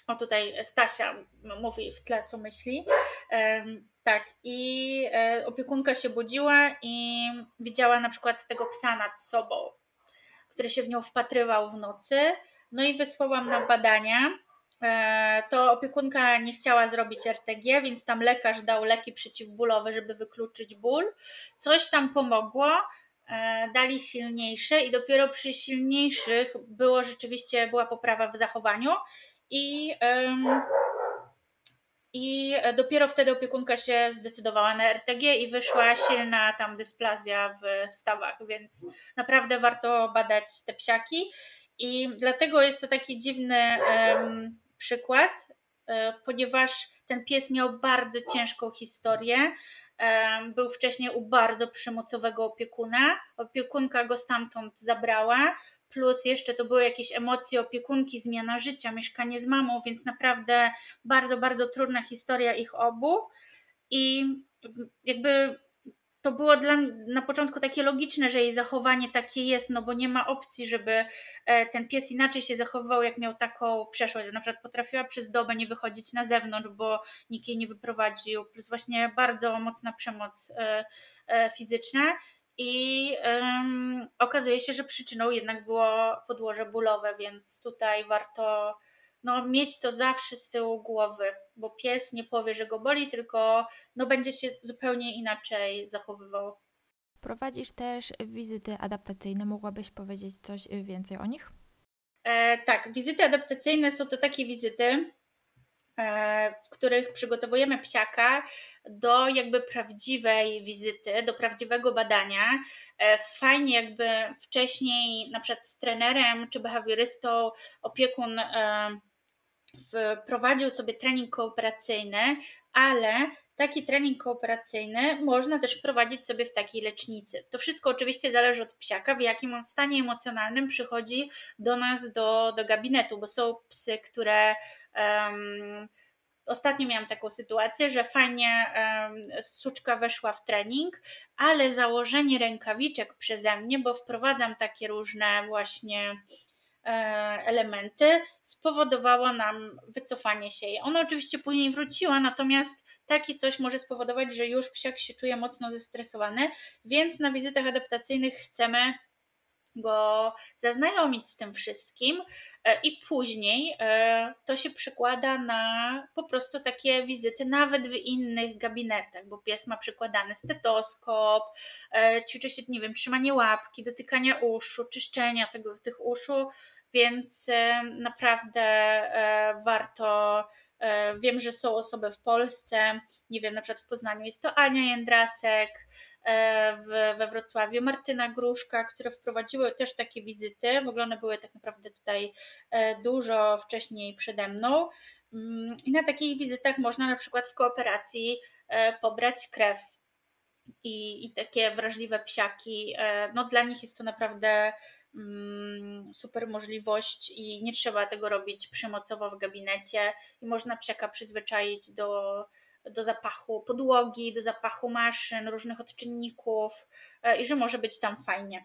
o tutaj Stasia mówi w tle co myśli, tak, i opiekunka się budziła i widziała na przykład tego psa nad sobą, który się w nią wpatrywał w nocy, no i wysłałam na badania. To opiekunka nie chciała zrobić er te gie, więc tam lekarz dał leki przeciwbólowe, żeby wykluczyć ból. Coś tam pomogło, dali silniejsze i dopiero przy silniejszych było rzeczywiście była poprawa w zachowaniu i, i dopiero wtedy opiekunka się zdecydowała na er te gie i wyszła silna tam dysplazja w stawach, więc naprawdę warto badać te psiaki. I dlatego jest to taki dziwny um, przykład, um, ponieważ ten pies miał bardzo ciężką historię, um, był wcześniej u bardzo przemocowego opiekuna, opiekunka go stamtąd zabrała, plus jeszcze to były jakieś emocje opiekunki, zmiana życia, mieszkanie z mamą, więc naprawdę bardzo, bardzo trudna historia ich obu i jakby... To było dla na początku takie logiczne, że jej zachowanie takie jest, no bo nie ma opcji, żeby ten pies inaczej się zachowywał, jak miał taką przeszłość. Na przykład potrafiła przez dobę nie wychodzić na zewnątrz, bo nikt jej nie wyprowadził, plus właśnie bardzo mocna przemoc fizyczna i um, okazuje się, że przyczyną jednak było podłoże bólowe, więc tutaj warto... No, mieć to zawsze z tyłu głowy, bo pies nie powie, że go boli, tylko no, będzie się zupełnie inaczej zachowywał. Prowadzisz też wizyty adaptacyjne. Mogłabyś powiedzieć coś więcej o nich? E, tak, wizyty adaptacyjne są to takie wizyty, e, w których przygotowujemy psiaka do jakby prawdziwej wizyty, do prawdziwego badania. E, fajnie jakby wcześniej na przykład z trenerem czy behawiorystą opiekun e, prowadził sobie trening kooperacyjny, ale taki trening kooperacyjny można też prowadzić sobie w takiej lecznicy. To wszystko oczywiście zależy od psiaka, w jakim on stanie emocjonalnym przychodzi do nas do, do gabinetu, bo są psy, które... Um, Ostatnio miałam taką sytuację, że fajnie um, suczka weszła w trening, ale założenie rękawiczek przeze mnie, bo wprowadzam takie różne właśnie elementy, spowodowało nam wycofanie się. Ona oczywiście później wróciła, natomiast takie coś może spowodować, że już psiak się czuje mocno zestresowany, więc na wizytach adaptacyjnych chcemy go zaznajomić z tym wszystkim i później to się przekłada na po prostu takie wizyty nawet w innych gabinetach, bo pies ma przykładany stetoskop, ćwiczy się, nie wiem, trzymanie łapki, dotykania uszu, czyszczenia tego, tych uszu, więc naprawdę warto. Wiem, że są osoby w Polsce, nie wiem, na przykład w Poznaniu jest to Ania Jędrasek, we Wrocławiu Martyna Gruszka, które wprowadziły też takie wizyty, w ogóle one były tak naprawdę tutaj dużo wcześniej przede mną i na takich wizytach można na przykład w kooperacji pobrać krew i, i takie wrażliwe psiaki, no dla nich jest to naprawdę... super możliwość i nie trzeba tego robić przemocowo w gabinecie i można psiaka przyzwyczaić do, do zapachu podłogi, do zapachu maszyn, różnych odczynników i że może być tam fajnie.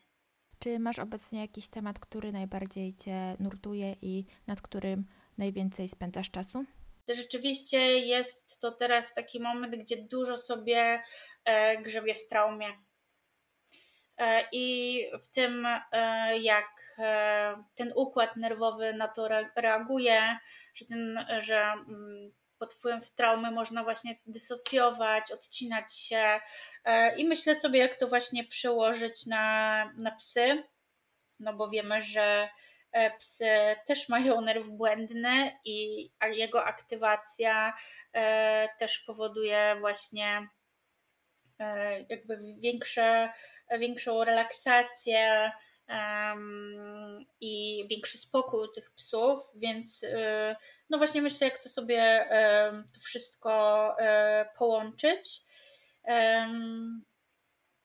Czy masz obecnie jakiś temat, który najbardziej Cię nurtuje i nad którym najwięcej spędzasz czasu? Rzeczywiście jest to teraz taki moment, gdzie dużo sobie grzebię w traumie. I w tym, jak ten układ nerwowy na to reaguje, że, ten, że pod wpływem traumy można właśnie dysocjować, odcinać się i myślę sobie, jak to właśnie przełożyć na, na psy, no bo wiemy, że psy też mają nerw błędny i jego aktywacja też powoduje właśnie jakby większe, większą relaksację, um, i większy spokój tych psów, więc yy, no właśnie myślę, jak to sobie yy, to wszystko yy, połączyć. Yy,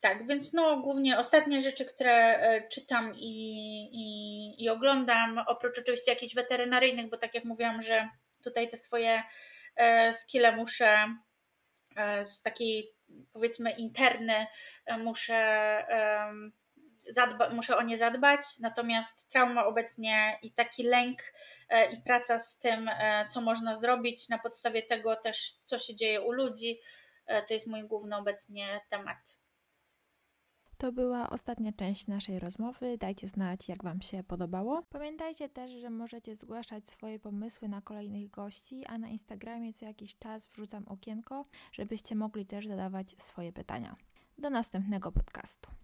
tak, więc no głównie ostatnie rzeczy, które yy, czytam i, i, i oglądam, oprócz oczywiście jakichś weterynaryjnych, bo tak jak mówiłam, że tutaj te swoje yy, skille muszę yy, z takiej, powiedzmy, interny muszę, um, zadba, muszę o nie zadbać, natomiast trauma obecnie i taki lęk e, i praca z tym, e, co można zrobić na podstawie tego też, co się dzieje u ludzi, e, to jest mój główny obecnie temat. To była ostatnia część naszej rozmowy. Dajcie znać, jak Wam się podobało. Pamiętajcie też, że możecie zgłaszać swoje pomysły na kolejnych gości, a na Instagramie co jakiś czas wrzucam okienko, żebyście mogli też zadawać swoje pytania. Do następnego podcastu.